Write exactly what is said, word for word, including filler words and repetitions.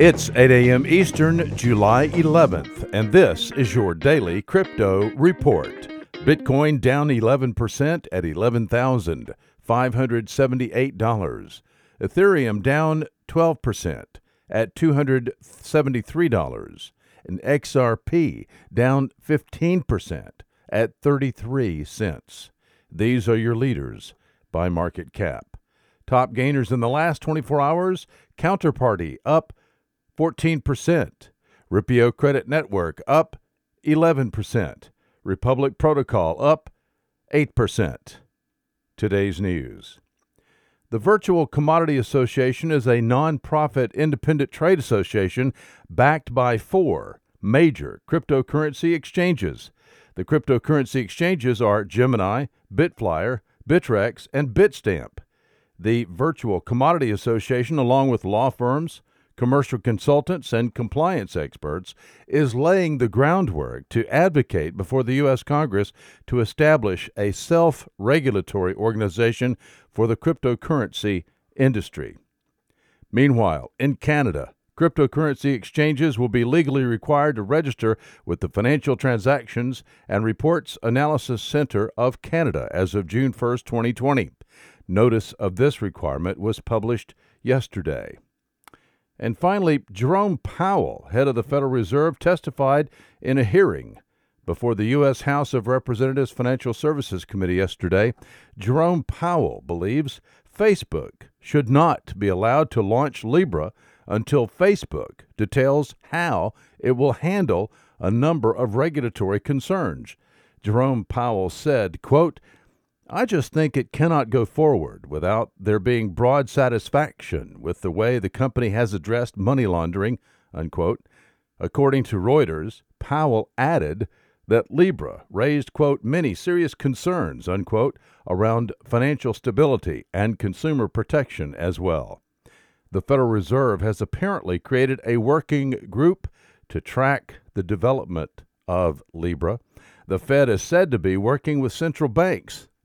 It's eight a.m. Eastern, July eleventh, and this is your Daily Crypto Report. Bitcoin down eleven percent at eleven thousand five hundred seventy-eight dollars. Ethereum down twelve percent at two hundred seventy-three dollars. And X R P down fifteen percent at thirty-three cents. These are your leaders by market cap. Top gainers in the last twenty-four hours, Counterparty up fourteen percent. Ripio Credit Network up eleven percent. Republic Protocol up eight percent. Today's news. The Virtual Commodity Association is a nonprofit independent trade association backed by four major cryptocurrency exchanges. The cryptocurrency exchanges are Gemini, Bitflyer, Bittrex, and Bitstamp. The Virtual Commodity Association, along with law firms, commercial consultants, and compliance experts, is laying the groundwork to advocate before the U S Congress to establish a self-regulatory organization for the cryptocurrency industry. Meanwhile, in Canada, cryptocurrency exchanges will be legally required to register with the Financial Transactions and Reports Analysis Center of Canada as of June first, twenty twenty. Notice of this requirement was published yesterday. And finally, Jerome Powell, head of the Federal Reserve, testified in a hearing before the U S House of Representatives Financial Services Committee yesterday. Jerome Powell believes Facebook should not be allowed to launch Libra until Facebook details how it will handle a number of regulatory concerns. Jerome Powell said, quote, "I just think it cannot go forward without there being broad satisfaction with the way the company has addressed money laundering," unquote. According to Reuters, Powell added that Libra raised, quote, "many serious concerns," unquote, around financial stability and consumer protection as well. The Federal Reserve has apparently created a working group to track the development of Libra. The Fed is said to be working with central banks